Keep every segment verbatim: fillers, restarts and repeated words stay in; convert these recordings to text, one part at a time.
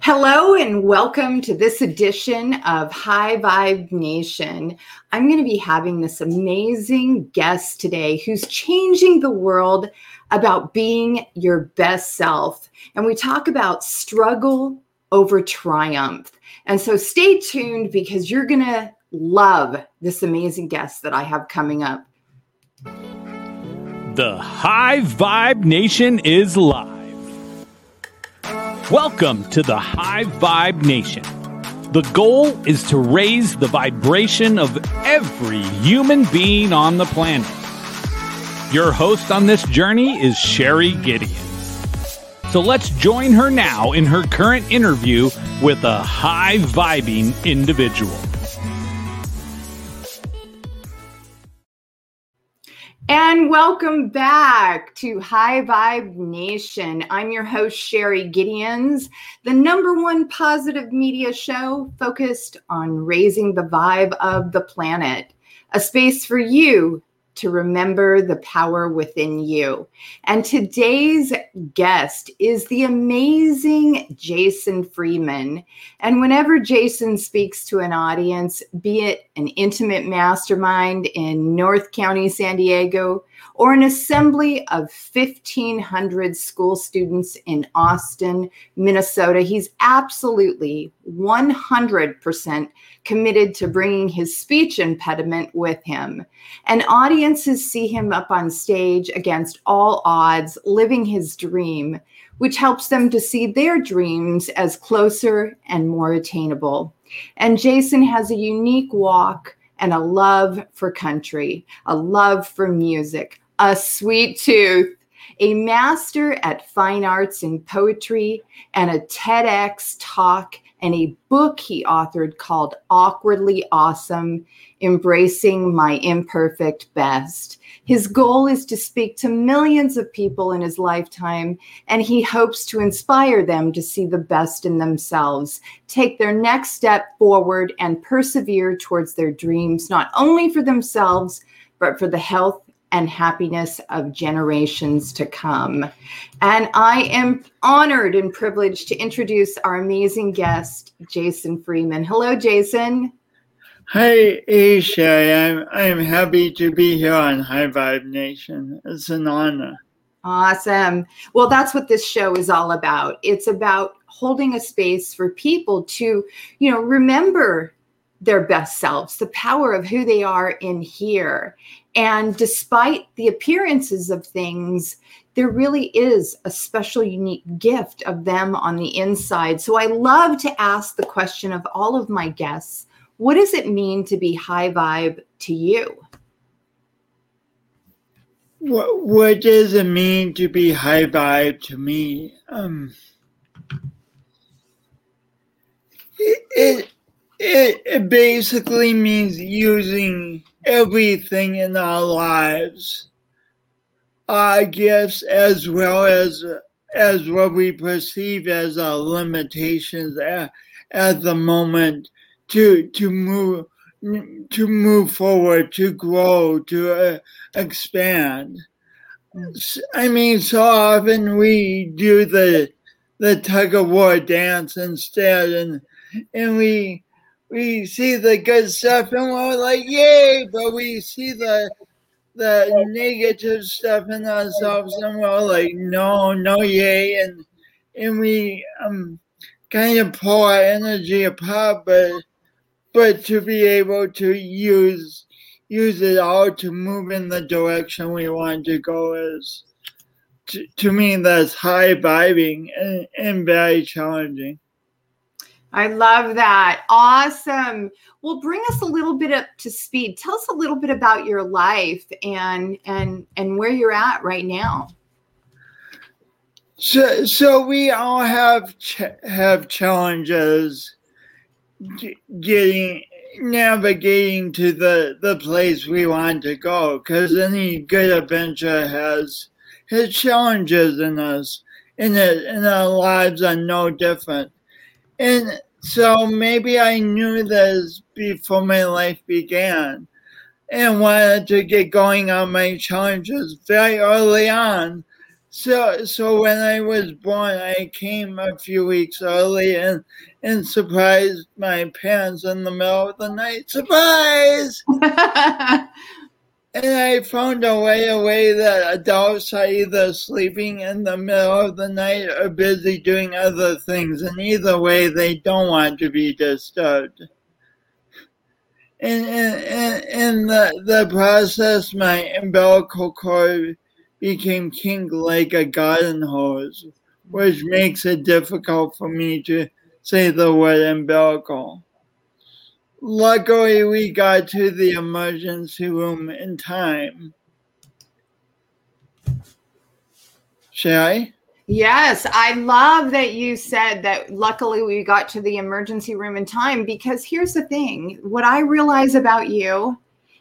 Hello and welcome to this edition of High Vibe Nation. I'm going to be having this amazing guest today who's changing the world about being your best self. And we talk about struggle over triumph. And so stay tuned because you're going to love this amazing guest that I have coming up. The High Vibe Nation is live. Welcome to the High Vibe Nation. The goal is to raise the vibration of every human being on the planet. Your host on this journey is Sherry Gideon. So let's join her now in her current interview with a high-vibing individual. And welcome back to High Vibe Nation. I'm your host, Sherry Gideons, the number one positive media show focused on raising the vibe of the planet, a space for you to remember the power within you. And today's guest is the amazing Jason Freeman. And whenever Jason speaks to an audience, be it an intimate mastermind in North County, San Diego, or an assembly of fifteen hundred school students in Austin, Minnesota, he's absolutely one hundred percent committed to bringing his speech impediment with him. And audiences see him up on stage against all odds, living his dream, which helps them to see their dreams as closer and more attainable. And Jason has a unique walk and a love for country, a love for music, a sweet tooth, a master at fine arts and poetry, and a TEDx talk and a book he authored called Awkwardly Awesome: Embracing My Imperfect Best. His goal is to speak to millions of people in his lifetime, and he hopes to inspire them to see the best in themselves, take their next step forward, and persevere towards their dreams, not only for themselves, but for the health and happiness of generations to come. And I am honored and privileged to introduce our amazing guest, Jason Freeman. Hello, Jason. Hi, Sherry. I'm, I'm happy to be here on High Vibe Nation. It's an honor. Awesome. Well, that's what this show is all about. It's about holding a space for people to, you know, remember their best selves, the power of who they are in here. And despite the appearances of things, there really is a special, unique gift of them on the inside. So I love to ask the question of all of my guests, what does it mean to be high vibe to you? What, what does it mean to be high vibe to me? Um, it, it It, it basically means using everything in our lives, our gifts as well as as what we perceive as our limitations at, at the moment, to to move to move forward, to grow, to uh, expand. I mean, so often we do the the tug of war dance instead, and and we. We see the good stuff and we're like, yay, but we see the the negative stuff in ourselves and we're like, no, no, yay. And and we um kind of pull our energy apart, but but to be able to use use it all to move in the direction we want to go is, to, to me, that's high vibing and, and very challenging. I love that. Awesome. Well, bring us a little bit up to speed. Tell us a little bit about your life and and and where you're at right now. So, so we all have ch- have challenges getting navigating to the, the place we want to go, because any good adventure has has challenges in us, and it, and our lives are no different. And so maybe I knew this before my life began and wanted to get going on my challenges very early on. So so when I was born, I came a few weeks early and, and surprised my parents in the middle of the night. Surprise! And I found a way, a way that adults are either sleeping in the middle of the night or busy doing other things. And either way, they don't want to be disturbed. And in the, the process, my umbilical cord became kinked like a garden hose, which makes it difficult for me to say the word umbilical. Luckily, we got to the emergency room in time. Sherry? Yes, I love that you said that luckily we got to the emergency room in time, because here's the thing. What I realize about you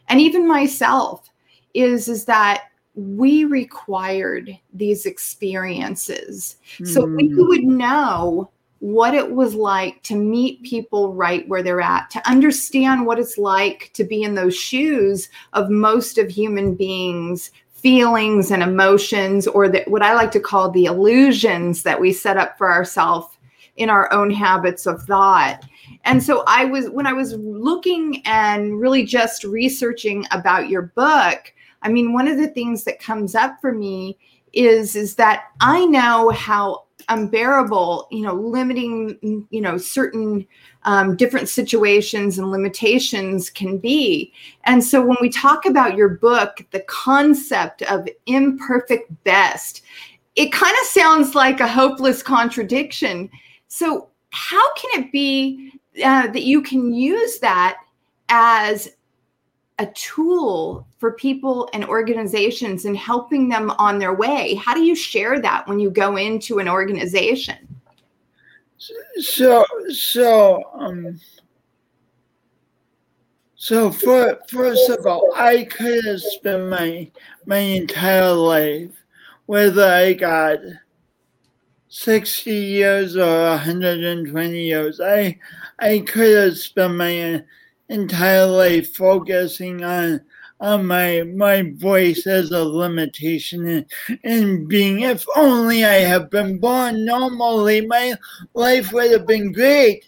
and even myself is, is that we required these experiences. Mm. So we would know what it was like to meet people right where they're at, to understand what it's like to be in those shoes of most of human beings' feelings and emotions, or the, what I like to call the illusions that we set up for ourselves in our own habits of thought. And so I was, when I was looking and really just researching about your book, I mean, one of the things that comes up for me is, is that I know how unbearable, you know, limiting, you know, certain um, different situations and limitations can be. And so when we talk about your book, the concept of imperfect best, it kind of sounds like a hopeless contradiction. So how can it be uh, that you can use that as a tool for people and organizations and helping them on their way? How do you share that when you go into an organization? So, so, um, so for, first of all, I could have spent my, my entire life, whether I got sixty years or one hundred twenty years, I, I could have spent my entirely focusing on on my my voice as a limitation and, and being, if only I had been born normally, my life would have been great.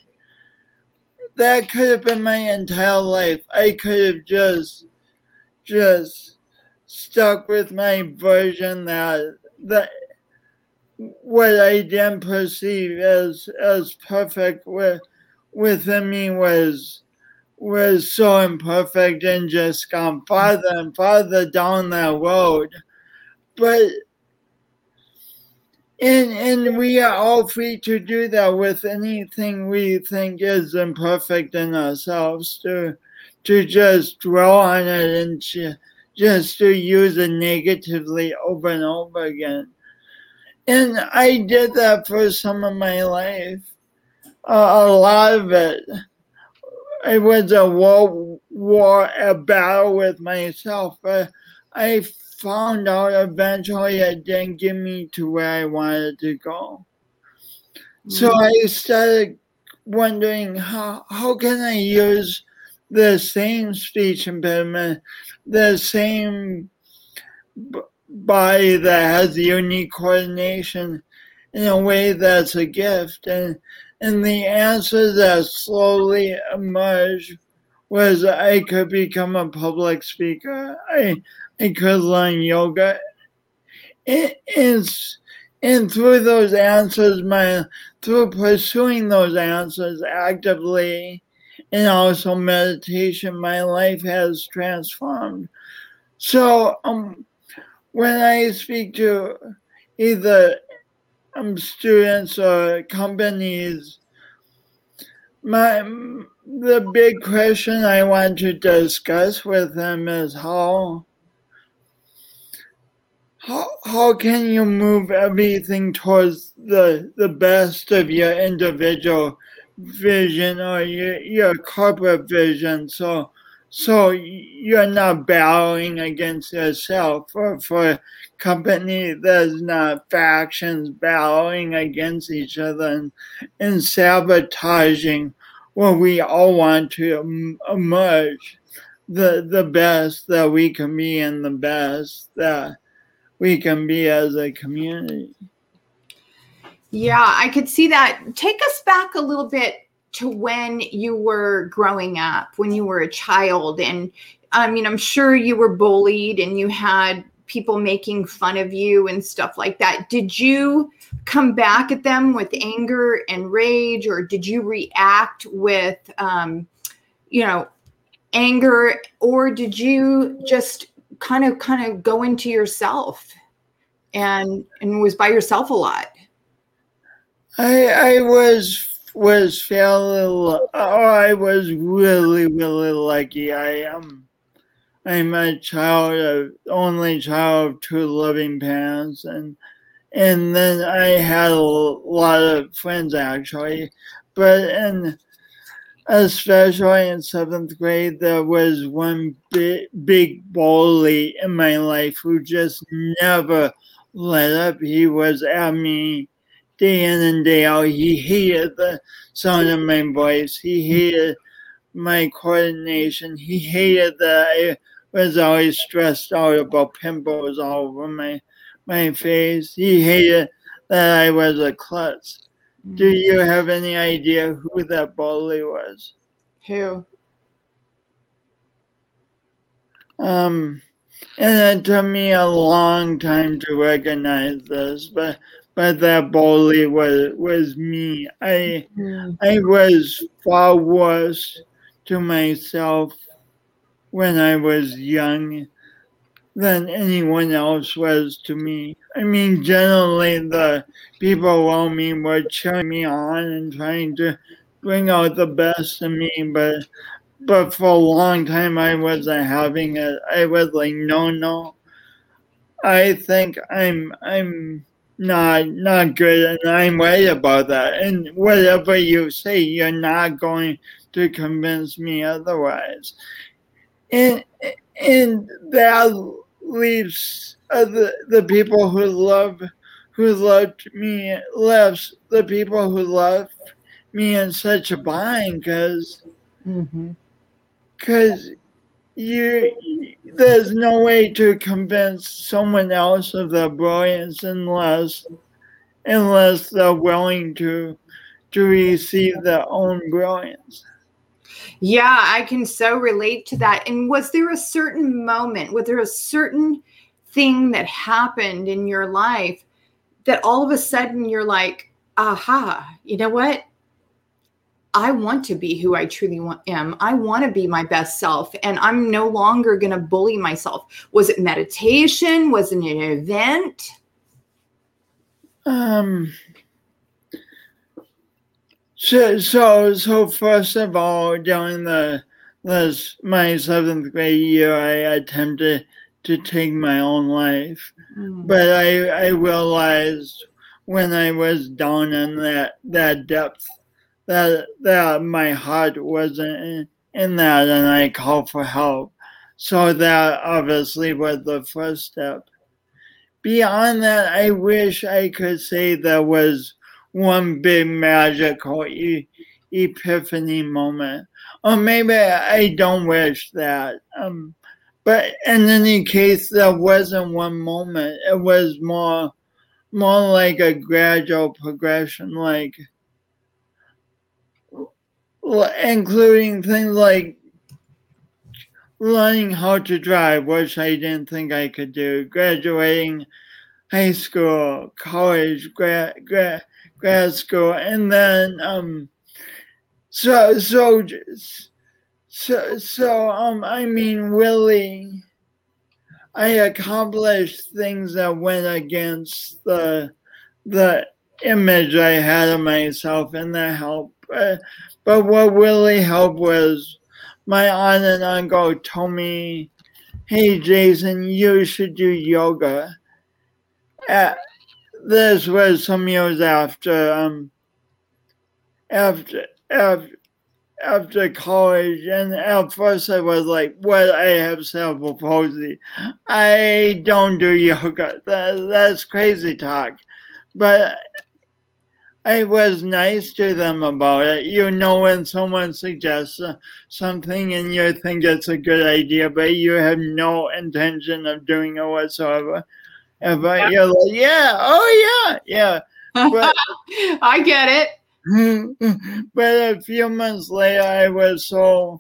That could have been my entire life. I could have just just stuck with my version that that what I didn't perceive as as perfect with, within me was was so imperfect, and just gone farther and farther down that road. But, and, and we are all free to do that with anything we think is imperfect in ourselves, to, to just dwell on it and to, just to use it negatively over and over again. And I did that for some of my life, uh, a lot of it. It was a war, war, a battle with myself. But I found out eventually it didn't get me to where I wanted to go. Mm-hmm. So I started wondering, how how can I use the same speech impediment, the same b- body that has unique coordination in a way that's a gift? And And the answer that slowly emerged was I could become a public speaker. I I could learn yoga. It is, and through those answers, my through pursuing those answers actively and also meditation, my life has transformed. So um, when I speak to either Um, students or companies, my the big question I want to discuss with them is how how, how can you move everything towards the the best of your individual vision or your, your corporate vision, so so you're not battling against yourself, or for a company there's not factions battling against each other and, and sabotaging what we all want to emerge, the the best that we can be and the best that we can be as a community. Yeah, I could see that. Take us back a little bit to when you were growing up, when you were a child. And I mean, I'm sure you were bullied and you had people making fun of you and stuff like that. Did you come back at them with anger and rage, or did you react with, um, you know, anger, or did you just kind of, kind of go into yourself and, and was by yourself a lot? I, I was, was fairly, oh, I was really, really lucky. I, um, I'm a child, of, only child of two loving parents, and and then I had a lot of friends actually, but in especially in seventh grade, there was one big, big bully in my life who just never let up. He was at me day in and day out. He hated the sound of my voice. He hated my coordination. He hated that I was always stressed out about pimples all over my my face. He hated that I was a klutz. Do you have any idea who that bully was? Who? Um, and it took me a long time to recognize this, but but that bully was was me. I yeah. I was far worse to myself when I was young than anyone else was to me. I mean, generally the people around me were cheering me on and trying to bring out the best in me, but but for a long time I wasn't having it. I was like, no, no, I think I'm I'm not not good, and I'm right about that. And whatever you say, you're not going to convince me otherwise. And and that leaves other, the people who love, who loved me, left the people who loved me in such a bind, because mm-hmm. because you there's no way to convince someone else of their brilliance unless unless they're willing to to receive their own brilliance. Yeah, I can so relate to that. And was there a certain moment, was there a certain thing that happened in your life that all of a sudden you're like, aha, you know what? I want to be who I truly want, am. I want to be my best self, and I'm no longer going to bully myself. Was it meditation? Was it an event? Um... So, so, so first of all, during the this, my seventh grade year, I attempted to take my own life, mm-hmm. but I, I realized when I was down in that, that depth that that my heart wasn't in, in that, and I called for help. So that obviously was the first step. Beyond that, I wish I could say there was one big magical e- epiphany moment, or maybe I don't wish that. Um, but in any case, there wasn't one moment. It was more, more like a gradual progression, like including things like learning how to drive, which I didn't think I could do, graduating high school, college, grad, grad. grad school, and then um, so so so so um, I mean, really, I accomplished things that went against the the image I had of myself, and that helped. But, but what really helped was my aunt and uncle told me, "Hey, Jason, you should do yoga." At, This was some years after, um, after, after, after college, and at first I was like, "What? I have cerebral palsy. I don't do yoga. That, that's crazy talk." But I was nice to them about it. You know, when someone suggests something and you think it's a good idea, but you have no intention of doing it whatsoever, And but yeah. you're like, yeah, oh yeah, yeah. But, I get it. But a few months later, I was so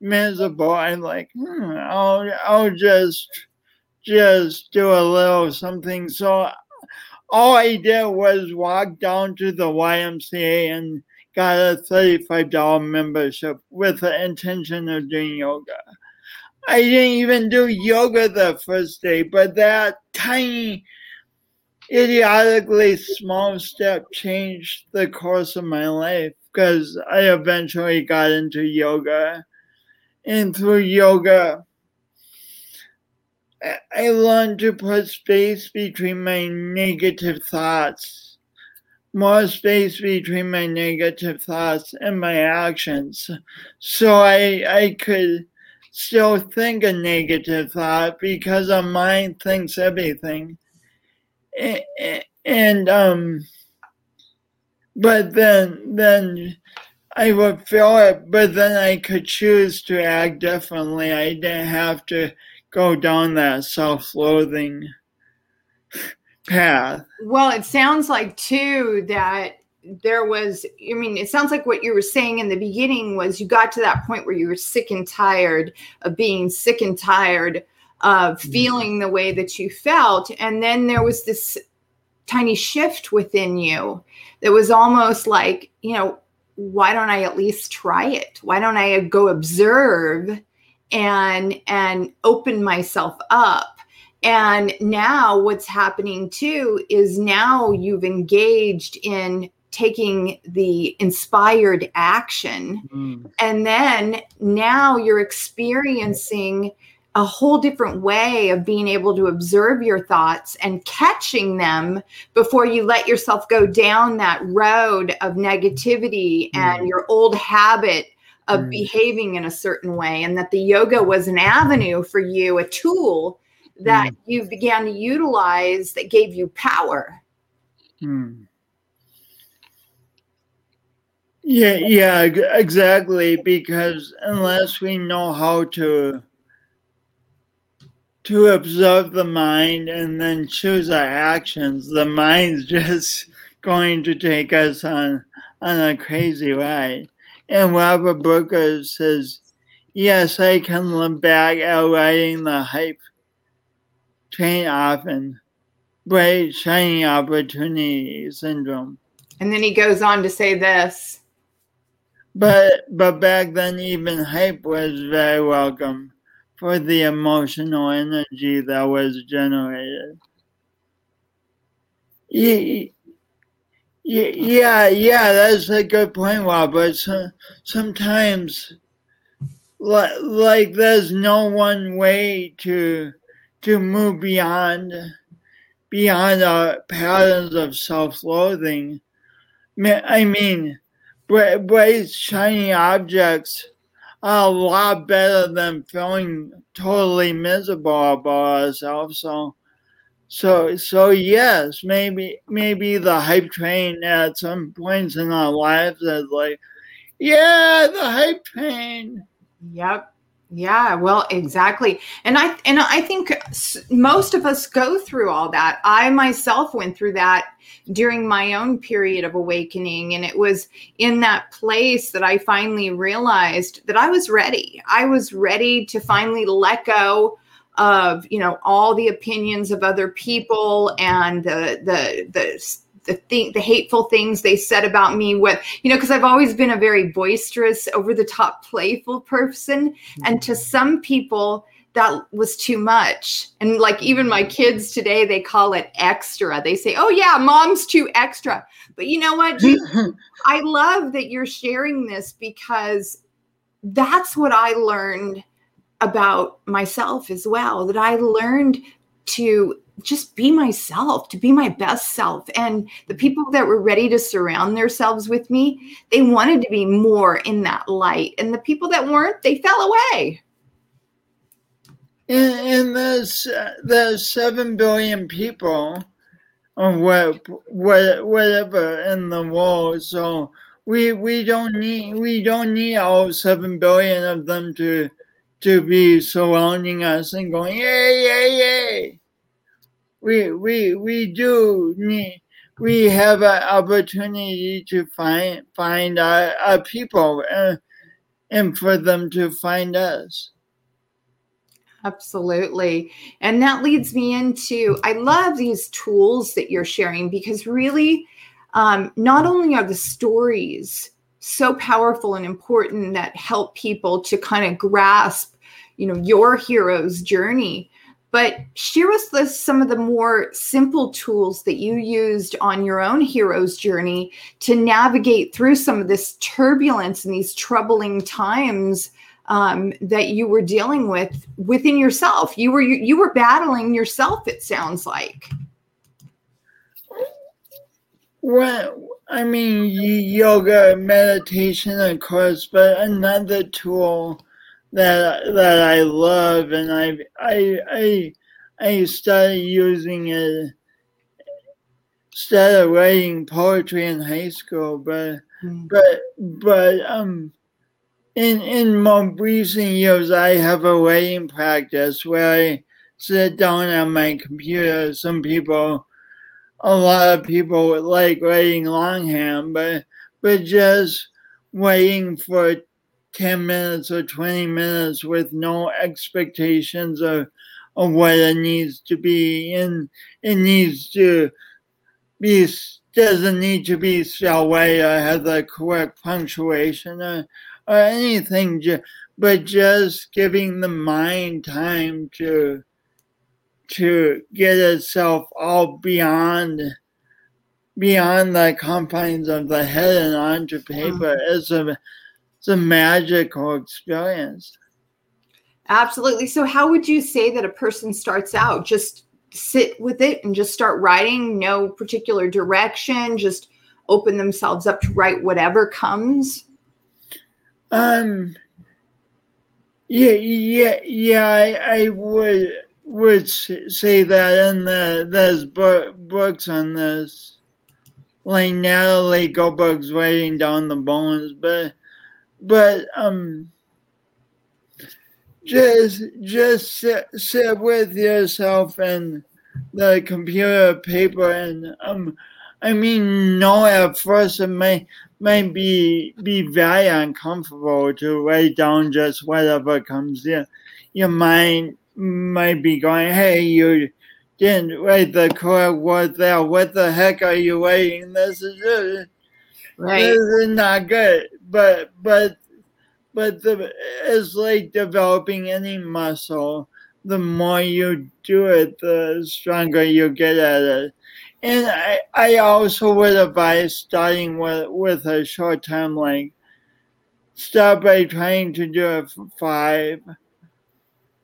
miserable. I'm like, hmm, I'll I'll just just do a little something. So all I did was walk down to the Y M C A and got a thirty-five dollars membership with the intention of doing yoga. I didn't even do yoga the first day, but that tiny, idiotically small step changed the course of my life, because I eventually got into yoga. And through yoga, I learned to put space between my negative thoughts, more space between my negative thoughts and my actions. So I I could still think a negative thought, because our mind thinks everything. And, and um, but then then I would feel it, but then I could choose to act differently. I didn't have to go down that self-loathing path. Well, it sounds like, too, that there was, I mean, it sounds like what you were saying in the beginning was you got to that point where you were sick and tired of being sick and tired of feeling the way that you felt. And then there was this tiny shift within you that was almost like, you know, why don't I at least try it? Why don't I go observe and and open myself up? And now what's happening too is now you've engaged in taking the inspired action. Mm. And then now you're experiencing a whole different way of being able to observe your thoughts and catching them before you let yourself go down that road of negativity mm. and your old habit of mm. behaving in a certain way, and that the yoga was an avenue for you, a tool that mm. you began to utilize that gave you power. Mm. Yeah, yeah, exactly. Because unless we know how to to observe the mind and then choose our actions, the mind's just going to take us on on a crazy ride. And Robert Booker says, yes, I can look back at riding the hype train often, bright, shining opportunity syndrome. And then he goes on to say this. But but back then, even hype was very welcome for the emotional energy that was generated. He, Yeah, yeah, that's a good point, Robert. So, sometimes, like, like, there's no one way to to move beyond beyond our patterns of self-loathing. I mean, bright, shiny objects are a lot better than feeling totally miserable about ourselves. So. So, so yes, maybe maybe the hype train at some points in our lives is like, yeah, the hype train. Yep. Yeah, well, exactly. And I and I think most of us go through all that. I myself went through that during my own period of awakening. And it was in that place that I finally realized that I was ready. I was ready to finally let go of, you know, all the opinions of other people and the the the the, thing, the hateful things they said about me. With, you know, because I've always been a very boisterous, over the top, playful person, and to some people that was too much. And like even my kids today, they call it extra. They say, "Oh yeah, mom's too extra." But you know what? I love that you're sharing this, because that's what I learned about myself as well, that I learned to just be myself, to be my best self. And the people that were ready to surround themselves with me, they wanted to be more in that light. And the people that weren't, they fell away. And, and there's, uh, there's seven billion people or what, what, whatever in the world. So we, we don't need, we don't need all seven billion of them to, to be surrounding us and going, yay, yay, yay. we we we do need, we have an opportunity to find find our, our people and, and for them to find us. Absolutely. And that leads me into, I love these tools that you're sharing, because really, um, not only are the stories so powerful and important that help people to kind of grasp, you know, your hero's journey, but share with us some of the more simple tools that you used on your own hero's journey to navigate through some of this turbulence and these troubling times Um, that you were dealing with within yourself. You were you, you were battling yourself, it sounds like. Well, I mean, yoga, meditation, of course, but another tool that that I love and I I I, I started using it, started writing poetry in high school, but mm. but but um. In in more recent years, I have a writing practice where I sit down on my computer. Some people, a lot of people would like writing longhand, but but just writing for ten minutes or twenty minutes with no expectations of, of what it needs to be. And it needs to be, doesn't need to be spelled right or have the correct punctuation or or anything, but just giving the mind time to to get itself all beyond beyond the confines of the head and onto paper. Mm-hmm. It's a it's a magical experience. Absolutely. So how would you say that a person starts out? Just sit with it and just start writing, no particular direction, just open themselves up to write whatever comes? Um. Yeah, yeah, yeah. I, I would would say that, and the, there's book, books on this, like Natalie Goldberg's Writing Down the Bones, but but um. Just just sit, sit with yourself and the computer, paper, and um. I mean, no, at first it might, might be be very uncomfortable to write down just whatever comes in. Your mind might be going, hey, you didn't write the correct word there. What the heck are you writing? This is just, right. This is not good. But but but the, it's like developing any muscle. The more you do it, the stronger you get at it. And I, I also would advise starting with, with a short time, like start by trying to do it for five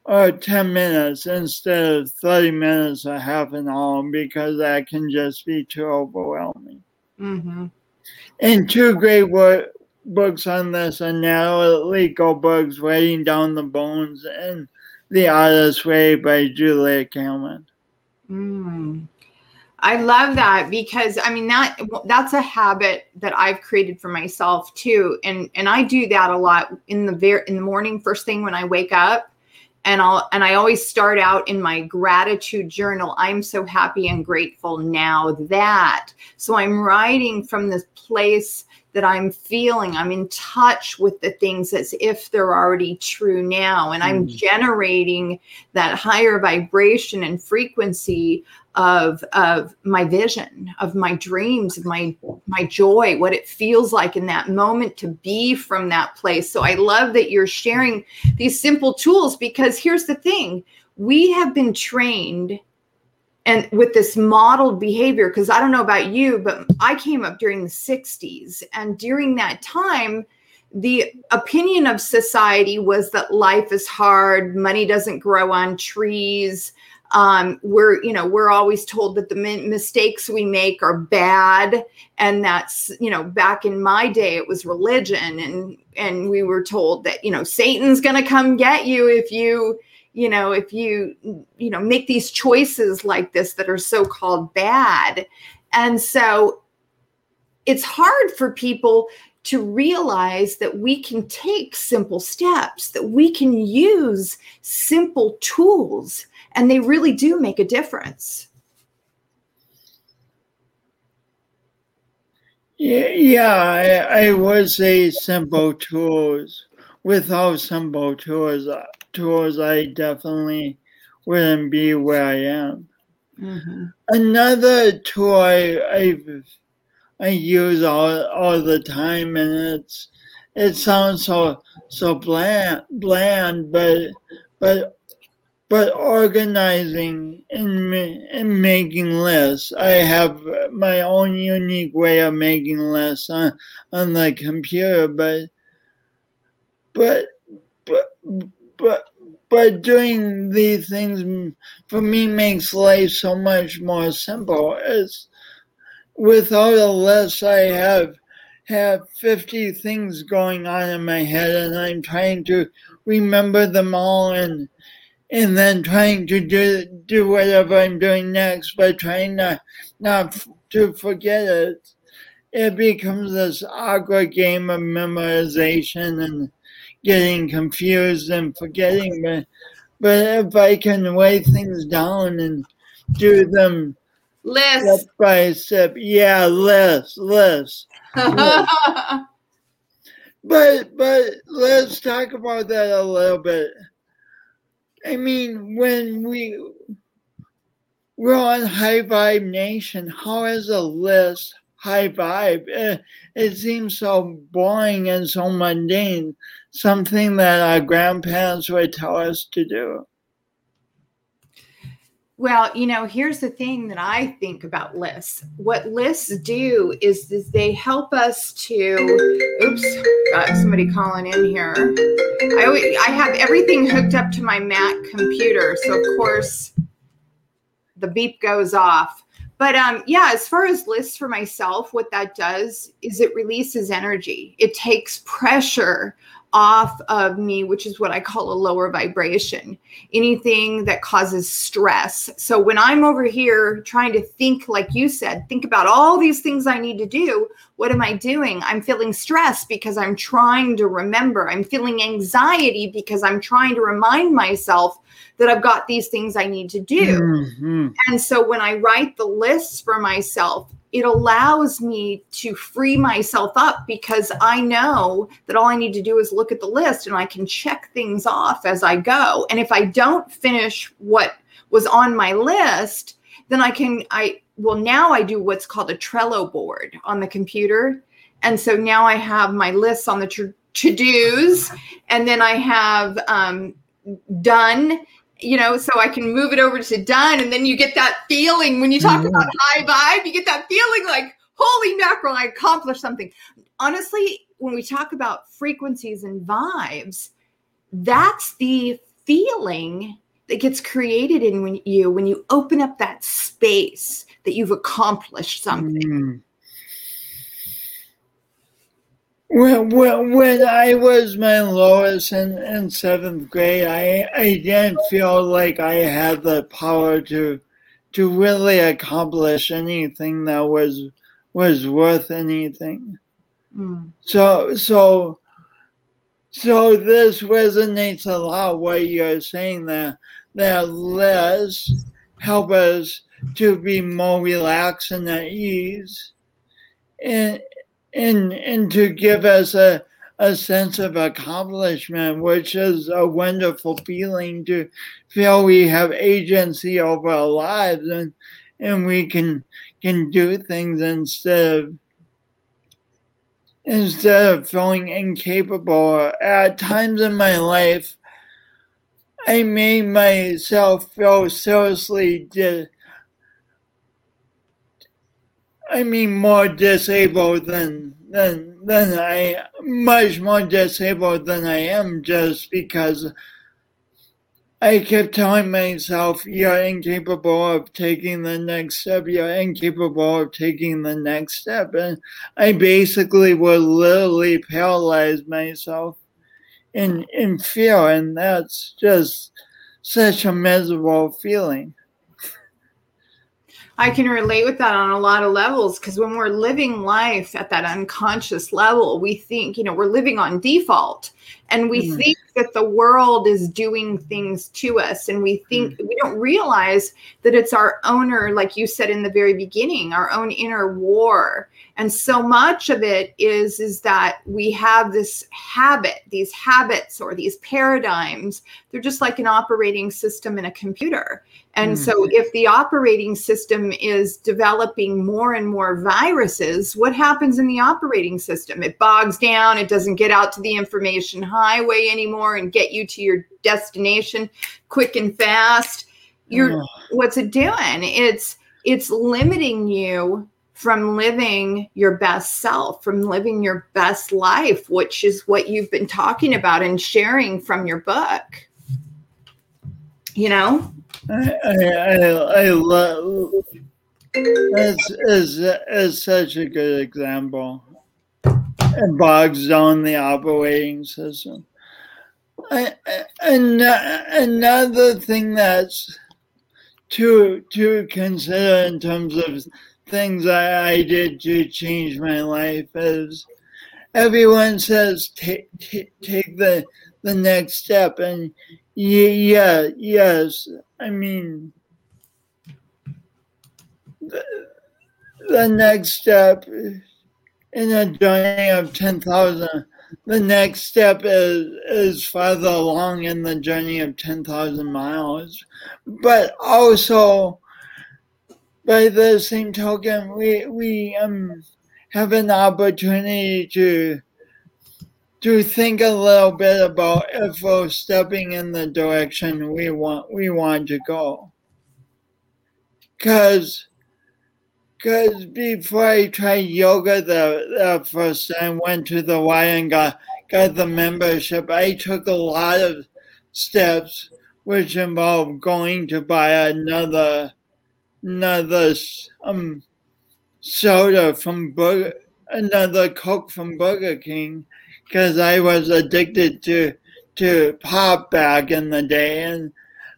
or ten minutes instead of thirty minutes or half an hour, because that can just be too overwhelming. Mm-hmm. And two great work, books on this are Natalie Goldberg's Writing Down the Bones and The Artist's Way by Julia Cameron. Mm. I love that, because I mean, that that's a habit that I've created for myself too. And, and I do that a lot in the ver- in the morning, first thing when I wake up, and I'll, and I always start out in my gratitude journal. I'm so happy and grateful now that, so I'm writing from this place that I'm feeling. I'm in touch with the things as if they're already true now. And I'm mm. generating that higher vibration and frequency of, of my vision, of my dreams, of my, my joy, what it feels like in that moment to be from that place. So I love that you're sharing these simple tools, because here's the thing. We have been trained and with this modeled behavior, because I don't know about you, but I came up during the sixties. And during that time, the opinion of society was that life is hard, money doesn't grow on trees. Um, we're, you know, we're always told that the mi- mistakes we make are bad. And that's, you know, back in my day, it was religion. And, and we were told that, you know, Satan's going to come get you if you, you know, if you, you know, make these choices like this that are so-called bad. And so it's hard for people to realize that we can take simple steps, that we can use simple tools, and they really do make a difference. Yeah, I, I would say simple tools. Without simple tools, tools, I definitely wouldn't be where I am. Mm-hmm. Another tool I, I I use all all the time, and it's it sounds so so bland bland, but but but organizing and and making lists. I have my own unique way of making lists on on the computer, but but but but. But doing these things, for me, makes life so much more simple. It's, without a list, I have have fifty things going on in my head, and I'm trying to remember them all, and and then trying to do do whatever I'm doing next, but trying not not to forget it. It becomes this awkward game of memorization and getting confused and forgetting, but, but if I can weigh things down and do them list. Step by step, yeah, list, list. list. But but let's talk about that a little bit. I mean, when we we're on High Vibe Nation, how is a list high vibe? It, it seems so boring and so mundane. Something that our grandparents would tell us to do. Well, you know, here's the thing that I think about lists. What lists do is, is they help us to, oops, got somebody calling in here. I, always, I have everything hooked up to my Mac computer. So, of course, the beep goes off. But um, yeah, as far as lists for myself, what that does is it releases energy. It takes pressure off of me, which is what I call a lower vibration, anything that causes stress. So when I'm over here trying to think, like you said, think about all these things I need to do, what am I doing? I'm feeling stressed because I'm trying to remember. I'm feeling anxiety because I'm trying to remind myself that I've got these things I need to do. Mm-hmm. And so when I write the lists for myself, it allows me to free myself up because I know that all I need to do is look at the list and I can check things off as I go. And if I don't finish what was on my list, then I can, I, well, now I do what's called a Trello board on the computer. And so now I have my lists on the to- to-dos, and then I have um, done, you know, so I can move it over to done. And then you get that feeling when you talk mm-hmm. about high vibe, you get that feeling like, holy mackerel, I accomplished something. Honestly, when we talk about frequencies and vibes, that's the feeling that gets created in when you, when you open up that space that you've accomplished something. Mm. When, when, when I was my lowest in, in seventh grade, I, I didn't feel like I had the power to to really accomplish anything that was was worth anything. Mm. So so so this resonates a lot what you're saying, that that lists help us to be more relaxed and at ease. And And and to give us a, a sense of accomplishment, which is a wonderful feeling, to feel we have agency over our lives and and we can can do things instead of instead of feeling incapable. At times in my life, I made myself feel seriously di- I mean, more disabled than than than I, much more disabled than I am, just because I kept telling myself, "You're incapable of taking the next step. You're incapable of taking the next step," and I basically would literally paralyze myself in in fear, and that's just such a miserable feeling. I can relate with that on a lot of levels, because when we're living life at that unconscious level, we think, you know, we're living on default. And we mm-hmm. think that the world is doing things to us. And we think mm-hmm. we don't realize that it's our owner, like you said in the very beginning, our own inner war. And so much of it is, is that we have this habit, these habits or these paradigms. They're just like an operating system in a computer. And mm-hmm. so if the operating system is developing more and more viruses, what happens in the operating system? It bogs down. It doesn't get out to the information highway anymore and get you to your destination quick and fast. You're mm-hmm. what's it doing? It's it's limiting you from living your best self, from living your best life, which is what you've been talking about and sharing from your book. You know, I I, I love that's is is such a good example. It bogs down the operating system. I, I, another thing that's to to consider in terms of things I, I did to change my life is everyone says take t- take the the next step, and yeah yes I mean the, the next step in a journey of ten thousand, the next step is is farther along in the journey of ten thousand miles, but also by the same token, we we um have an opportunity to to think a little bit about if we're stepping in the direction we want we want to go. Cause, cause before I tried yoga the, the first time, went to the Y and got got the membership, I took a lot of steps which involved going to buy another. Another um, soda from Burger, another Coke from Burger King, because I was addicted to to pop back in the day, and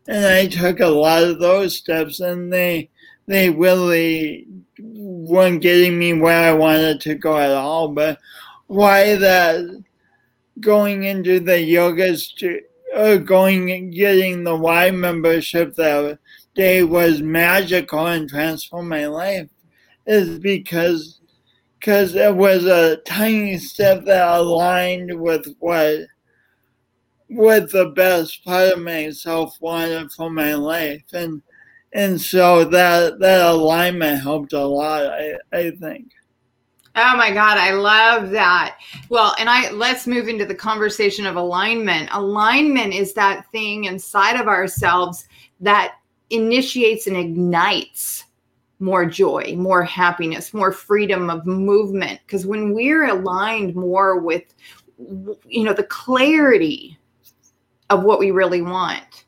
and I took a lot of those steps, and they they really weren't getting me where I wanted to go at all. But why that going into the yoga stu- or going and getting the Y membership that day was magical and transformed my life is because because it was a tiny step that aligned with what with the best part of myself wanted for my life, and and so that that alignment helped a lot, I, I think. Oh my God, I love that. Well, and I let's move into the conversation of alignment. Alignment is that thing inside of ourselves that initiates and ignites more joy, more happiness, more freedom of movement. Because when we're aligned more with, you know, the clarity of what we really want.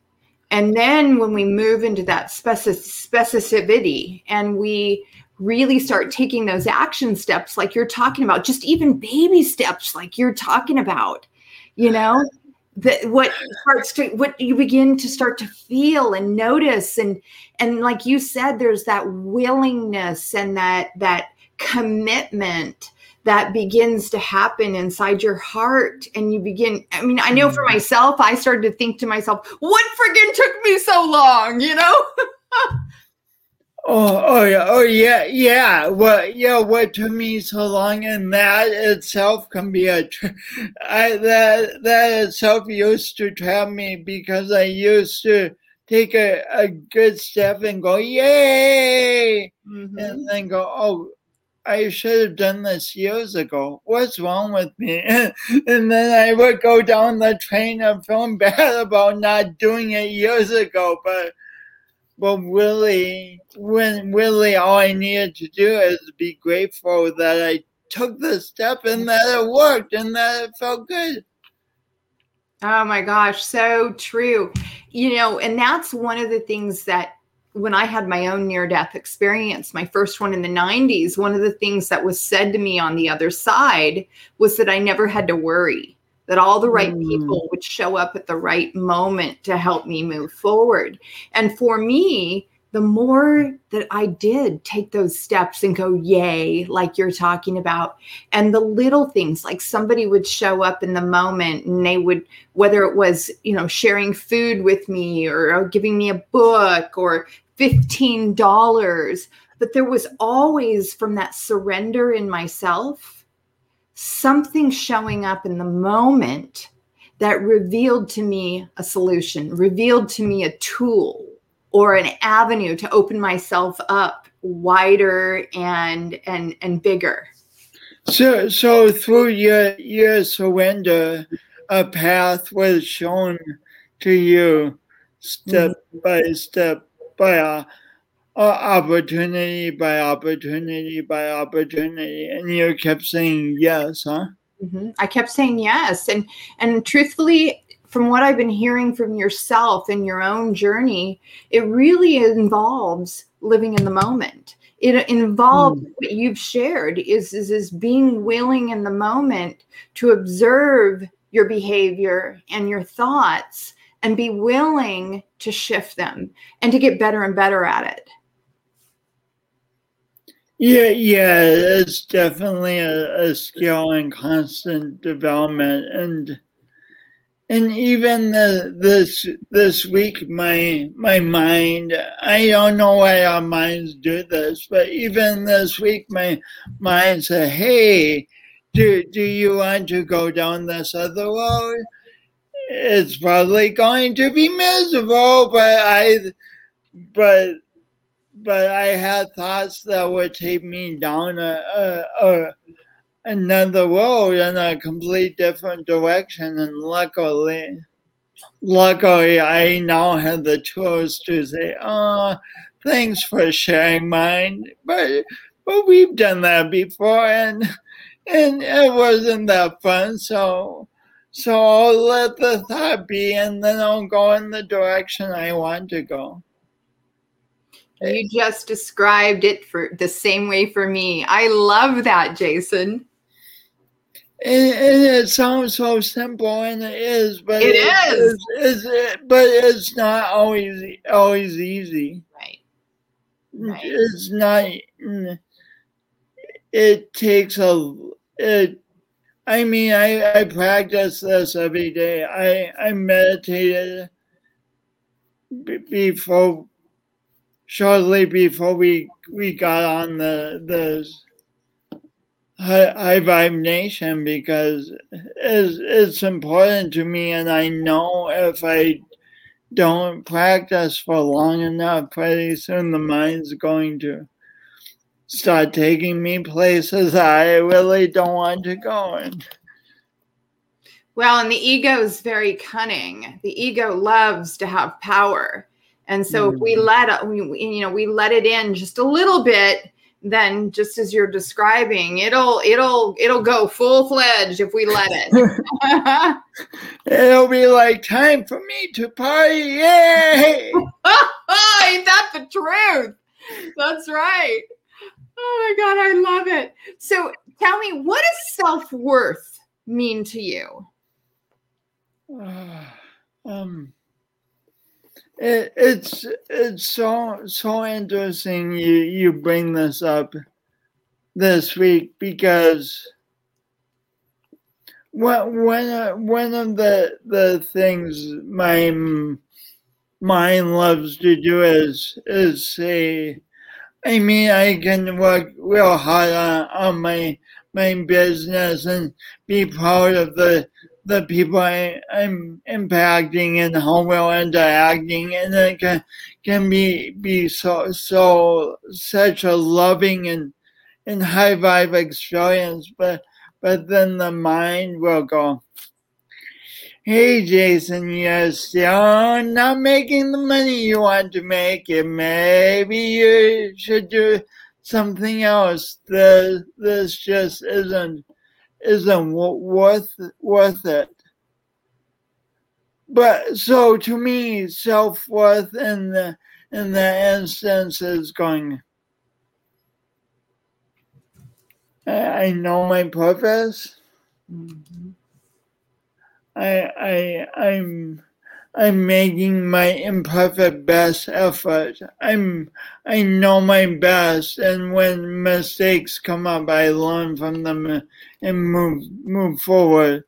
And then when we move into that specificity and we really start taking those action steps, like you're talking about, just even baby steps, like you're talking about, you know, that what starts to what you begin to start to feel and notice, and and like you said, there's that willingness and that that commitment that begins to happen inside your heart, and you begin. I mean, I know for myself, I started to think to myself, "What friggin' took me so long?" You know. Oh, oh yeah, oh yeah, yeah. What, yeah, what took me so long, and that itself can be a, tra- I that that itself used to trap me, because I used to take a, a good step and go yay, mm-hmm. and then go, oh, I should have done this years ago. What's wrong with me? And then I would go down the train of feeling bad about not doing it years ago, but. Well, really, when really all I needed to do is be grateful that I took the step and that it worked and that it felt good. Oh my gosh, so true. You know, and that's one of the things that when I had my own near-death experience, my first one in the nineties, one of the things that was said to me on the other side was that I never had to worry, that all the right people would show up at the right moment to help me move forward. And for me, the more that I did take those steps and go, yay, like you're talking about. And the little things, like somebody would show up in the moment and they would, whether it was, you know, sharing food with me or giving me a book or fifteen dollars, but there was always from that surrender in myself, something showing up in the moment that revealed to me a solution, revealed to me a tool, or an avenue to open myself up wider and and and bigger. So, so through your your surrender, a path was shown to you, step mm-hmm. by step, by uh, opportunity by opportunity by opportunity, and you kept saying yes, huh? Mm-hmm. I kept saying yes, and and truthfully, from what I've been hearing from yourself and your own journey, it really involves living in the moment. It involves mm. what you've shared is, is, is being willing in the moment to observe your behavior and your thoughts and be willing to shift them and to get better and better at it. Yeah, yeah, it's definitely a, a skill and constant development. And And even the, this this week, my my mind, I don't know why our minds do this, but even this week, my mind said, hey, do, do you want to go down this other road? It's probably going to be miserable, but I, but, but I had thoughts that would take me down a, a, a another road in a complete different direction, and luckily, luckily, I now have the tools to say, "Oh, thanks for sharing mine." But but we've done that before, and and it wasn't that fun. So so I'll let the thought be, and then I'll go in the direction I want to go. You just described it for the same way for me. I love that, Jason. And, and it sounds so simple, and it is, but it, it is. is it's, it, but it's not always always easy. Right. right. It's not. It takes a. It. I mean, I, I practice this every day. I I meditated b- before. Shortly before we, we got on the the High Vibe Nation, because it's, it's important to me, and I know if I don't practice for long enough, pretty soon the mind's going to start taking me places I really don't want to go in. Well, and the ego is very cunning. The ego loves to have power. And so if we let you know we let it in just a little bit, then just as you're describing, it'll it'll it'll go full fledged if we let it. It'll be like, time for me to party, yay! Ain't that the truth? That's right. Oh my God, I love it. So tell me, what does self-worth mean to you? Uh, um. It, it's it's so so interesting you, you bring this up this week, because one one one of the the things my mind loves to do is is say, I mean, I can work real hard on, on my my business and be proud of the. the people I, I'm impacting and how well interacting, and it can, can be, be so, so, such a loving and, and high vibe experience. But, but then the mind will go, hey, Jason, you're still not making the money you want to make, and maybe you should do something else. This, this just isn't. Isn't worth worth it. But so to me, self worth in the in that instance is going, I know my purpose. Mm-hmm. I I I'm I'm making my imperfect best effort. I'm, I know my best, and when mistakes come up, I learn from them and move, move forward.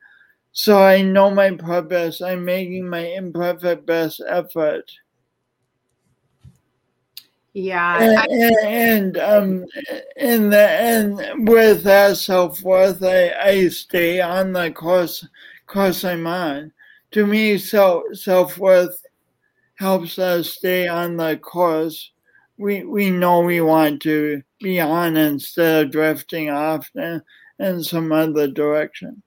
So I know my purpose. I'm making my imperfect best effort. Yeah. And, and, and um, in the end, with that self-worth, I, I stay on the course, course I'm on. To me, self, self-worth helps us stay on the course we we know we want to be on, instead of drifting off in, in some other direction.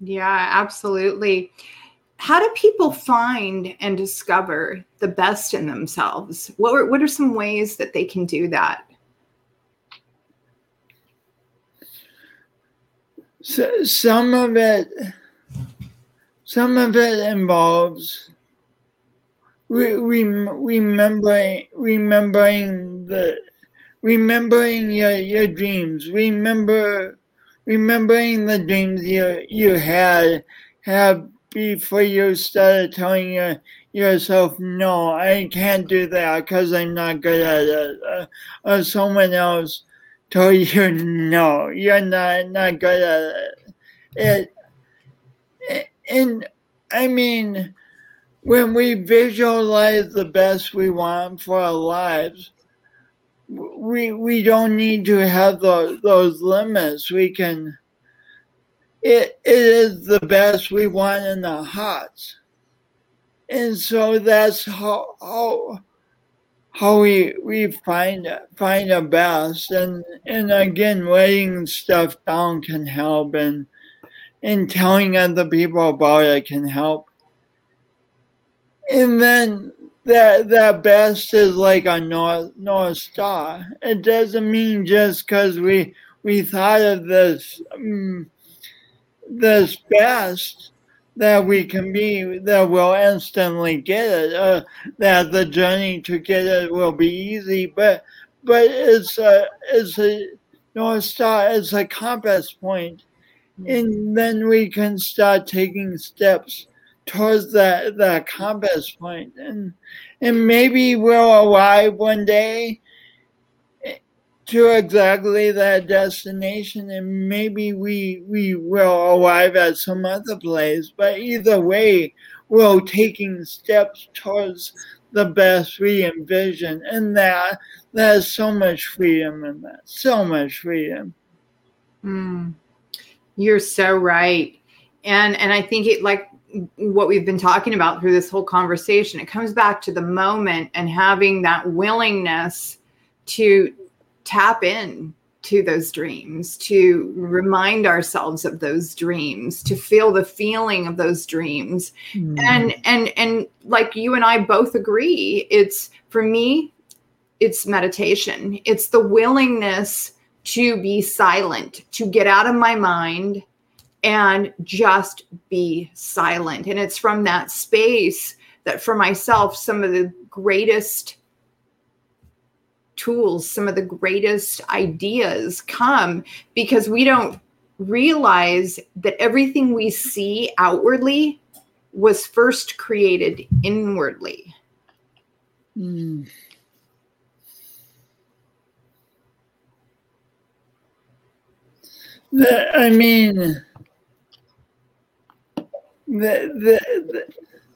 Yeah, absolutely. How do people find and discover the best in themselves? What are, what are some ways that they can do that? So some of it... Some of it involves re- re- remembering, remembering the, remembering your, your dreams. Remember, remembering the dreams you you had have before you started telling your, yourself, "No, I can't do that because I'm not good at it," or, or someone else told you, "No, you're not not good at it." It And I mean, when we visualize the best we want for our lives, we we don't need to have those, those limits. We can. It it is the best we want in our hearts, and so that's how how, how we we find find our best. And and again, writing stuff down can help. And. And telling other people about it can help. And then that that best is like a north, north star. It doesn't mean just because we we thought of this um, this best that we can be, that we'll instantly get it, or that the journey to get it will be easy. But but it's a it's a north star. It's a compass point. And then we can start taking steps towards that, that compass point. And, and maybe we'll arrive one day to exactly that destination, and maybe we we will arrive at some other place. But either way, we're taking steps towards the best we envision. And that there's so much freedom in that, so much freedom. Mm. You're so right. And and I think it, like what we've been talking about through this whole conversation, it comes back to the moment and having that willingness to tap in to those dreams, to remind ourselves of those dreams, to feel the feeling of those dreams. Mm. And and and like you and I both agree, it's, for me, it's meditation. It's the willingness to be silent, to get out of my mind and just be silent. And it's from that space that, for myself, some of the greatest tools, some of the greatest ideas come, because we don't realize that everything we see outwardly was first created inwardly. Mm. The, I mean, the, the, the,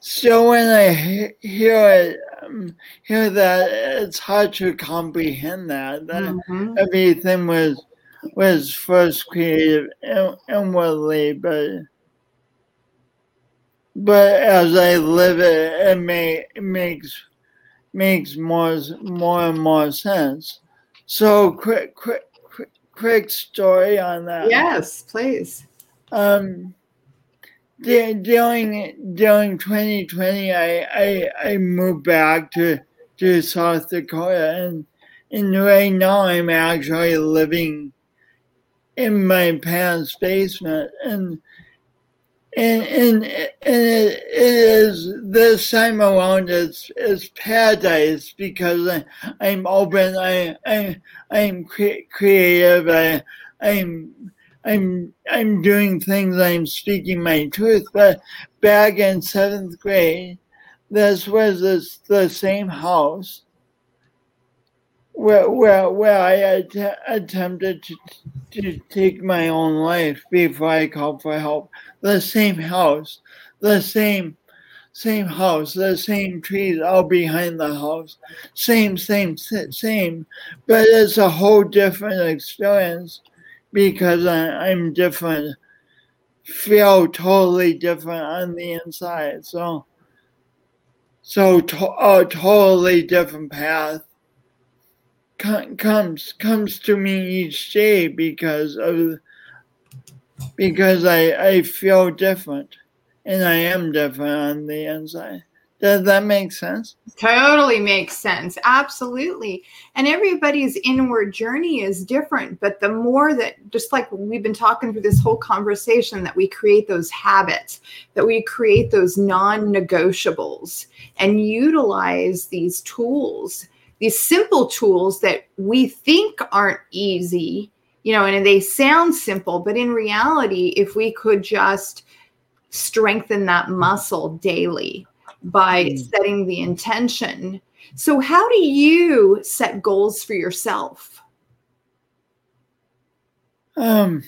so when I he, hear it, um, hear that, it's hard to comprehend that, that mm-hmm. everything was was first created in, inwardly, but but as I live it, it, may, it makes makes more more and more sense. So quick, quick. Quick story on that. Yes, please. Um, de- during during twenty twenty, I, I I moved back to to South Dakota, and and right now I'm actually living in my parents' basement, and and and, and it, it is, this time around it's it's paradise, because I, I'm open, I I I'm cre- creative, I I'm I'm I'm doing things, I'm speaking my truth. But back in seventh grade, this was this, the same house where where, where I att- attempted to, to take my own life before I called for help. The same house, the same same house, the same trees all behind the house, same, same, same. But it's a whole different experience because I, I'm different, feel totally different on the inside. So, so to, a totally different path com, comes comes to me each day because of because I, I feel different. And I am different on the inside. Does that make sense? Totally makes sense. Absolutely. And everybody's inward journey is different. But the more that, just like we've been talking through this whole conversation, that we create those habits, that we create those non-negotiables and utilize these tools, these simple tools that we think aren't easy, you know, and they sound simple. But in reality, if we could just strengthen that muscle daily by mm. setting the intention. So how do you set goals for yourself? Um,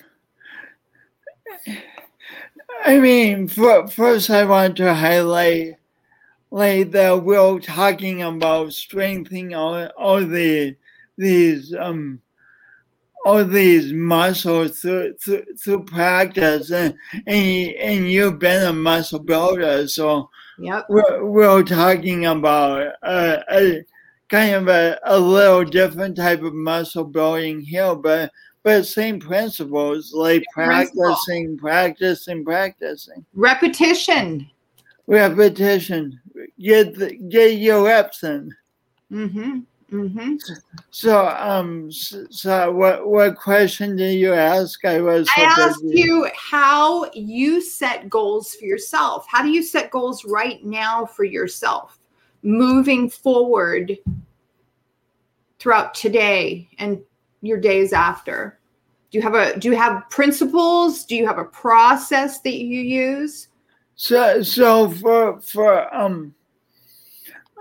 I mean, for, first I want to highlight like that we're talking about strengthening all, all the these um all these muscles through, through, through practice, and and, and you've been a muscle builder, so yep. we're, we're talking about a, a kind of a, a little different type of muscle building here, but but same principles, like same practicing, principle. practicing, practicing. Repetition. Repetition. Get, the, get your reps in. Mm-hmm. Mm-hmm. So, um, so what, what question did you ask? I was. I asked you how you set goals for yourself. How do you set goals right now for yourself, moving forward throughout today and your days after? Do you have a? Do you have principles? Do you have a process that you use? So, so for for um.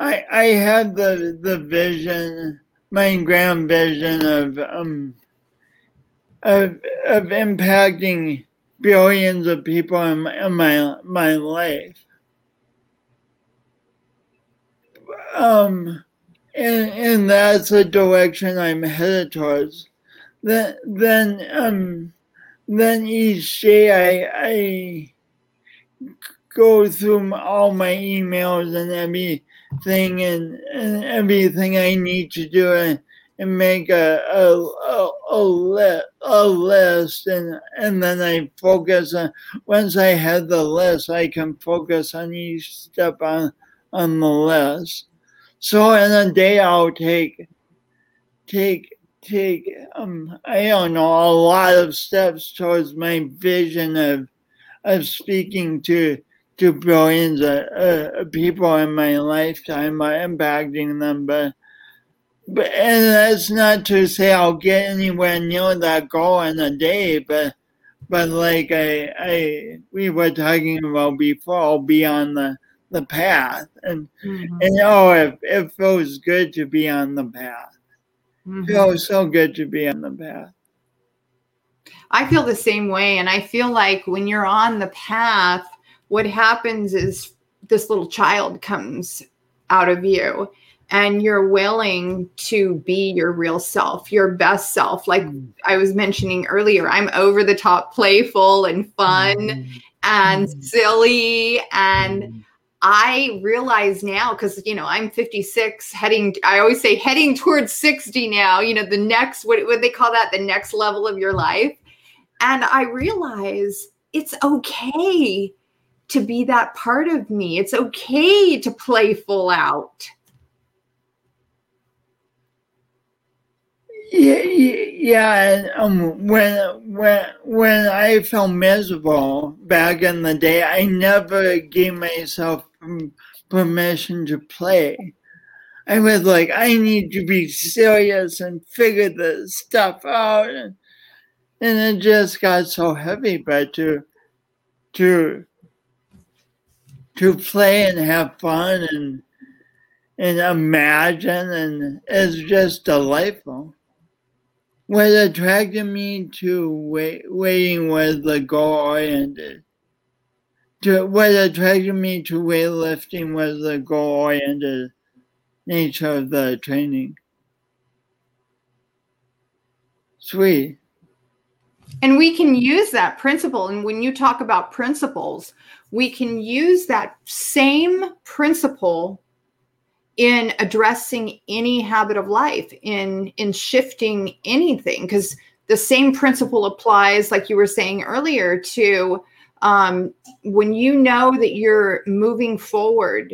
I, I had the the vision, my grand vision of um of of impacting billions of people in my in my, my life. Um, and and that's the direction I'm headed towards. Then then um then each day I I go through all my emails and every. thing and, and everything I need to do and, and make a a a, a, li- a list and and then I focus on once I have the list I can focus on each step on on the list. So in a day I'll take take take um I don't know a lot of steps towards my vision of of speaking to to billions of uh, people in my lifetime by impacting them, but, but and that's not to say I'll get anywhere near that goal in a day, but but like I I we were talking about before, I'll be on the, the path, and mm-hmm. and oh, it, it feels good to be on the path. Mm-hmm. It feels so good to be on the path. I feel the same way, and I feel like when you're on the path, what happens is this little child comes out of you and you're willing to be your real self, your best self. Like I was mentioning earlier, I'm over the top playful and fun mm. and mm. silly. And I realize now, because, you know, I'm fifty-six heading, I always say heading towards sixty now, you know, the next, what would they call that? The next level of your life. And I realize it's okay to be that part of me. It's okay to play full out. Yeah, yeah. And, um, when when when I felt miserable back in the day, I never gave myself permission to play. I was like, I need to be serious and figure this stuff out. And, And it just got so heavy, but to to to play and have fun and and imagine, and it's just delightful. What attracted me to wait, waiting was the goal-oriented. To, what attracted me to weightlifting was the goal-oriented nature of the training. Sweet. And we can use that principle. And when you talk about principles, we can use that same principle in addressing any habit of life, in, in shifting anything, because the same principle applies, like you were saying earlier, to um, when you know that you're moving forward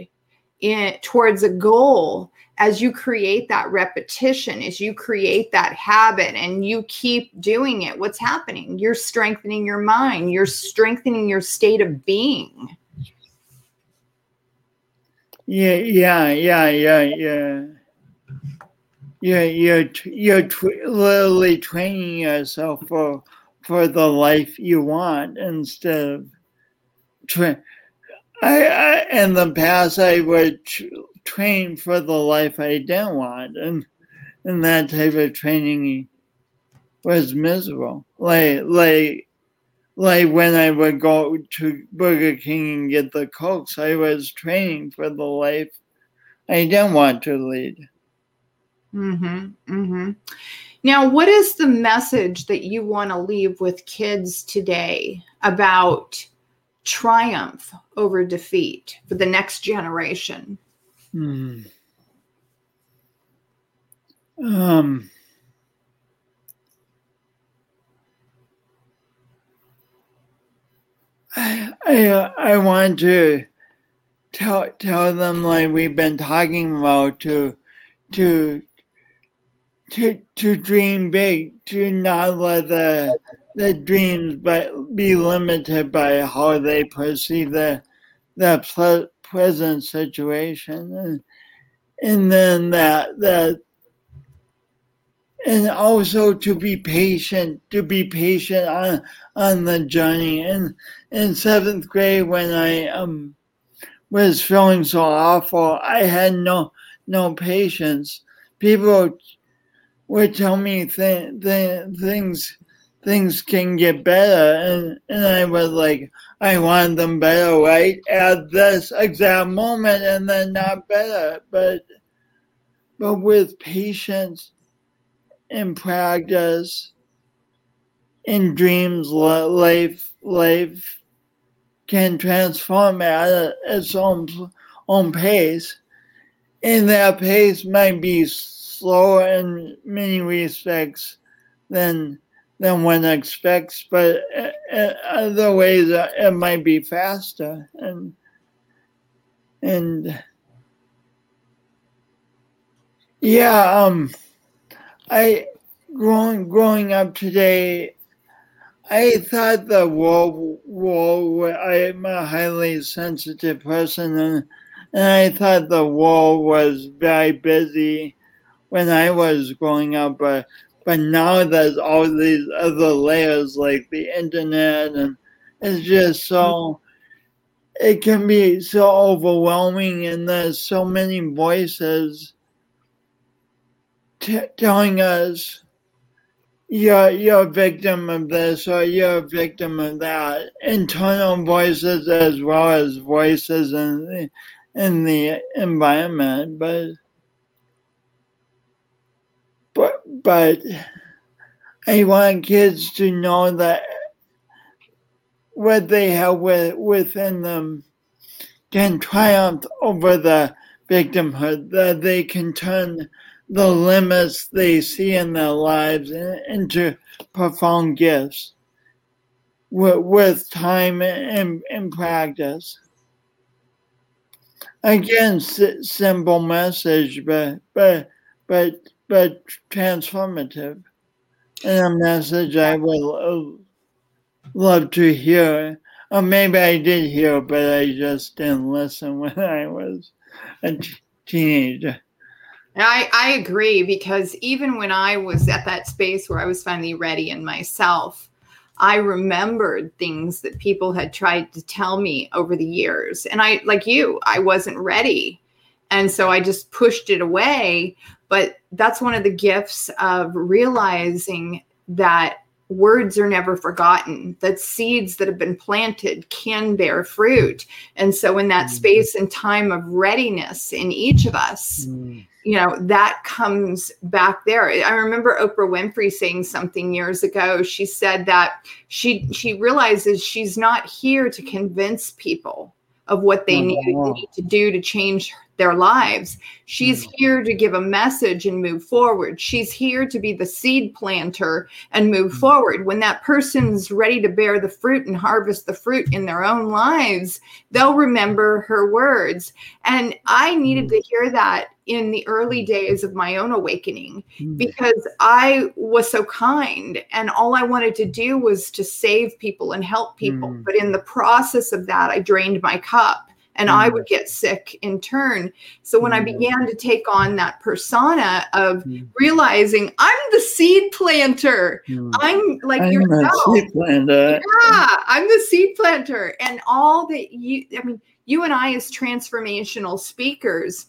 in, towards a goal, as you create that repetition, as you create that habit and you keep doing it, what's happening? You're strengthening your mind. You're strengthening your state of being. Yeah, yeah, yeah, yeah, yeah. Yeah, you're, you're t- literally training yourself for for the life you want instead of... Tra- I, I in the past, I would... Tr- train for the life I didn't want, and and that type of training was miserable. Like like like when I would go to Burger King and get the Cokes, I was training for the life I didn't want to lead. Mm-hmm. Mm-hmm. Now, what is the message that you want to leave with kids today about triumph over defeat for the next generation? Hmm. Um, I, I, I want to tell tell them, like we've been talking about, to to to to dream big, to not let the the dreams but be limited by how they perceive the the ple- present situation, and, and then that that and also to be patient to be patient on on the journey. And in seventh grade, when I um was feeling so awful, I had no no patience. People would tell me th- th- things things can get better, and, and I was like, I want them better right at this exact moment, and then not better. But but with patience and practice and dreams, life life can transform at its own own pace. And that pace might be slower in many respects than than one expects, but in other ways it might be faster. And and yeah, um, I growing growing up today, I thought the world, world I'm a highly sensitive person, and and I thought the world was very busy when I was growing up, but. But now there's all these other layers like the internet, and it's just so, it can be so overwhelming, and there's so many voices t- telling us you're, you're a victim of this or you're a victim of that. Internal voices as well as voices in the, in the environment, but... But, but I want kids to know that what they have with, within them can triumph over the victimhood, that they can turn the limits they see in their lives into profound gifts with, with time and, and practice. Again, simple message, but but but. But transformative, and a message I would love to hear. Or maybe I did hear, but I just didn't listen when I was a t- teenager. I, I agree, because even when I was at that space where I was finally ready in myself, I remembered things that people had tried to tell me over the years. And I, like you, I wasn't ready. And so I just pushed it away. But that's one of the gifts of realizing that words are never forgotten, that seeds that have been planted can bear fruit. And so in that space and time of readiness in each of us, mm. you know, that comes back there. I remember Oprah Winfrey saying something years ago. She said that she she realizes she's not here to convince people of what they need, need to do to change their lives. She's here to give a message and move forward. She's here to be the seed planter and move forward. When that person's ready to bear the fruit and harvest the fruit in their own lives, they'll remember her words. And I needed to hear that in the early days of my own awakening, because I was so kind and all I wanted to do was to save people and help people. Mm. But in the process of that, I drained my cup. And I would get sick in turn. So when I began to take on that persona of realizing I'm the seed planter, I'm like I'm yourself. Seed planter. Yeah, I'm the seed planter. And all that you, I mean, you and I as transformational speakers,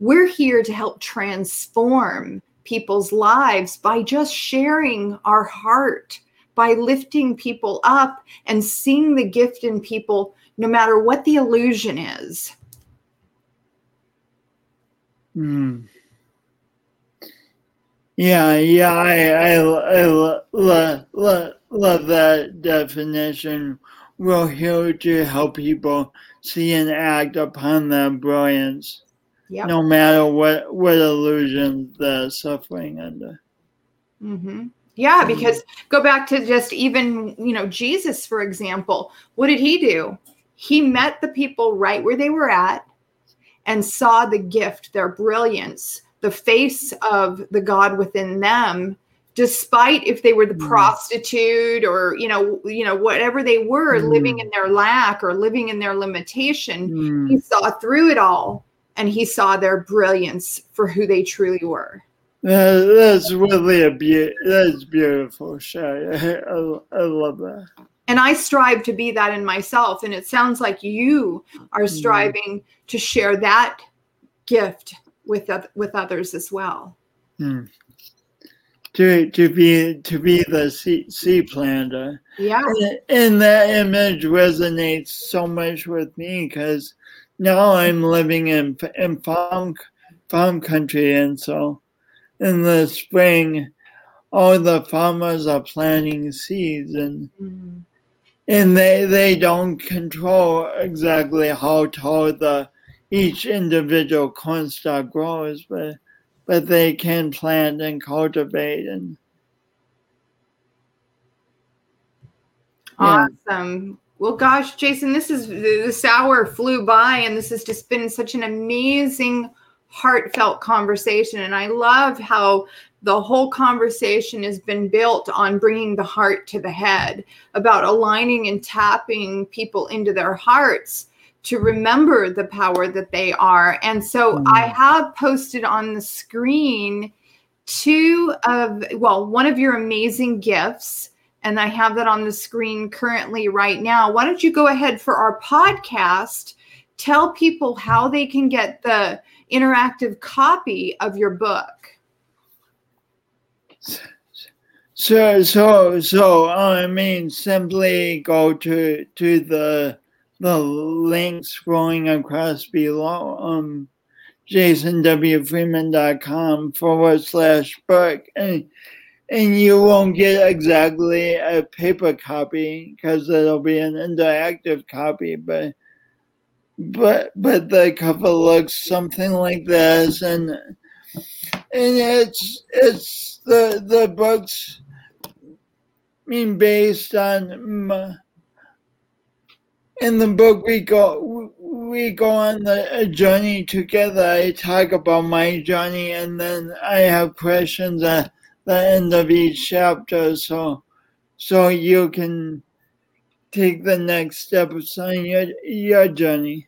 we're here to help transform people's lives by just sharing our heart, by lifting people up and seeing the gift in people, no matter what the illusion is. Mm. Yeah, yeah, I, I, I lo- lo- lo- love that definition. We're here to help people see and act upon their brilliance, yep. no matter what, what illusions they're suffering under. Mm-hmm. Yeah, because go back to just even, you know, Jesus, for example, what did he do? He met the people right where they were at and saw the gift, their brilliance, the face of the God within them, despite if they were the mm. prostitute or, you know, you know, whatever they were, mm. living in their lack or living in their limitation. Mm. He saw through it all and he saw their brilliance for who they truly were. Uh, that's really a be- that's beautiful, Sherry. I, I, I love that. And I strive to be that in myself. And it sounds like you are striving mm. to share that gift with uh, with others as well. Mm. To to be to be the sea, sea planter. Yeah. And, and that image resonates so much with me because now I'm living in in farm farm country, and so. In the spring, all the farmers are planting seeds, and mm-hmm. and they they don't control exactly how tall the each individual cornstalk grows, but but they can plant and cultivate. And yeah. Awesome. Well, gosh, Jason, this is this hour flew by, and this has just been such an amazing, heartfelt conversation. And I love how the whole conversation has been built on bringing the heart to the head, about aligning and tapping people into their hearts to remember the power that they are. And so mm. I have posted on the screen two of, well, one of your amazing gifts. And I have that on the screen currently right now. Why don't you go ahead for our podcast, tell people how they can get the interactive copy of your book. So, so, so I mean, simply go to to the the link scrolling across below, um, Jason W Freeman dot com forward slash book, and and you won't get exactly a paper copy because it'll be an interactive copy, but. But but the cover looks something like this, and and it's it's the the book's I mean based on in the book we go we go on the, a journey together. I talk about my journey, and then I have questions at the end of each chapter, so so you can take the next step of signing your, your journey.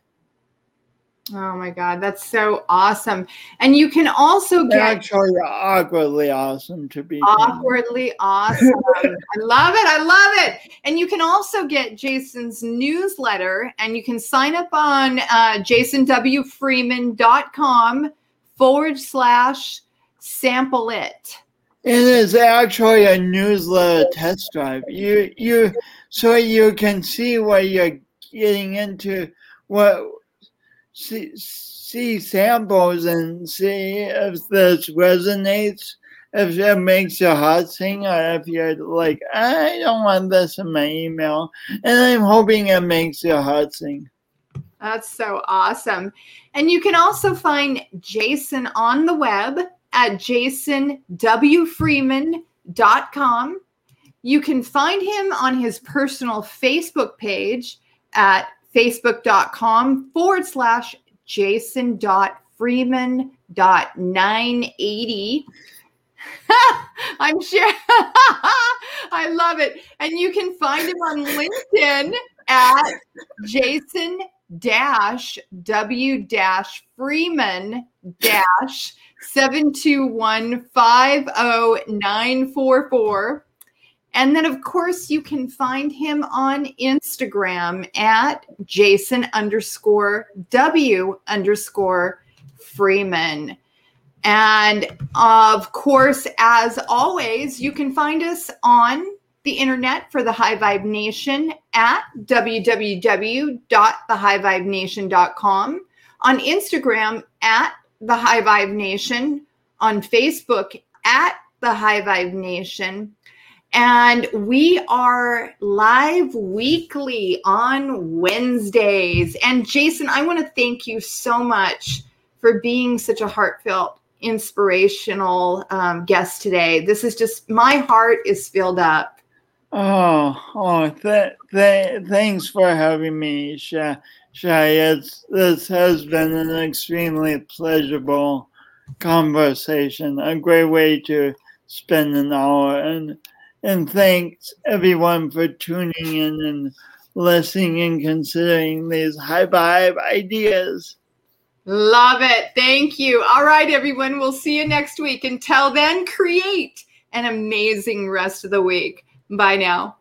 Oh my God, that's so awesome. And you can also get actually awkwardly awesome to be awkwardly done. Awesome. I love it. I love it. And you can also get Jason's newsletter, and you can sign up on uh, Jason W Freeman dot com forward slash sample it. It is actually a newsletter test drive. You you so you can see what you're getting into, what See, see samples and see if this resonates, if it makes your heart sing, or if you're like, I don't want this in my email. And I'm hoping it makes your heart sing. That's so awesome. And you can also find Jason on the web at Jason W Freeman dot com. You can find him on his personal Facebook page at Facebook.com forward slash Jason.Freeman.nine eighty. I'm sure. I love it. And you can find him on LinkedIn at Jason W Freeman seven two one five zero nine four four. And then, of course, you can find him on Instagram at Jason underscore W underscore Freeman. And, of course, as always, you can find us on the internet for the High Vibe Nation at w w w dot the high vibe nation dot com, on Instagram at The High Vibe Nation, on Facebook at The High Vibe Nation. And we are live weekly on Wednesdays. And Jason, I want to thank you so much for being such a heartfelt, inspirational um, guest today. This is just, my heart is filled up. Oh, oh, th- th- thanks for having me, Shai. It's, this has been an extremely pleasurable conversation, a great way to spend an hour. And And thanks, everyone, for tuning in and listening and considering these high vibe ideas. Love it. Thank you. All right, everyone. We'll see you next week. Until then, create an amazing rest of the week. Bye now.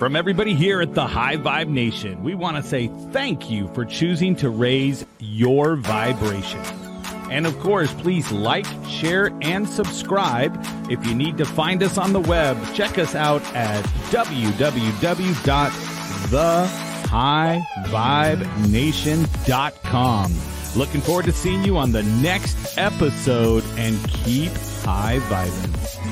From everybody here at the High Vibe Nation, we want to say thank you for choosing to raise your vibration. And of course, please like, share, and subscribe. If you need to find us on the web, check us out at w w w dot the high vibe nation dot com. Looking forward to seeing you on the next episode, and keep high vibing.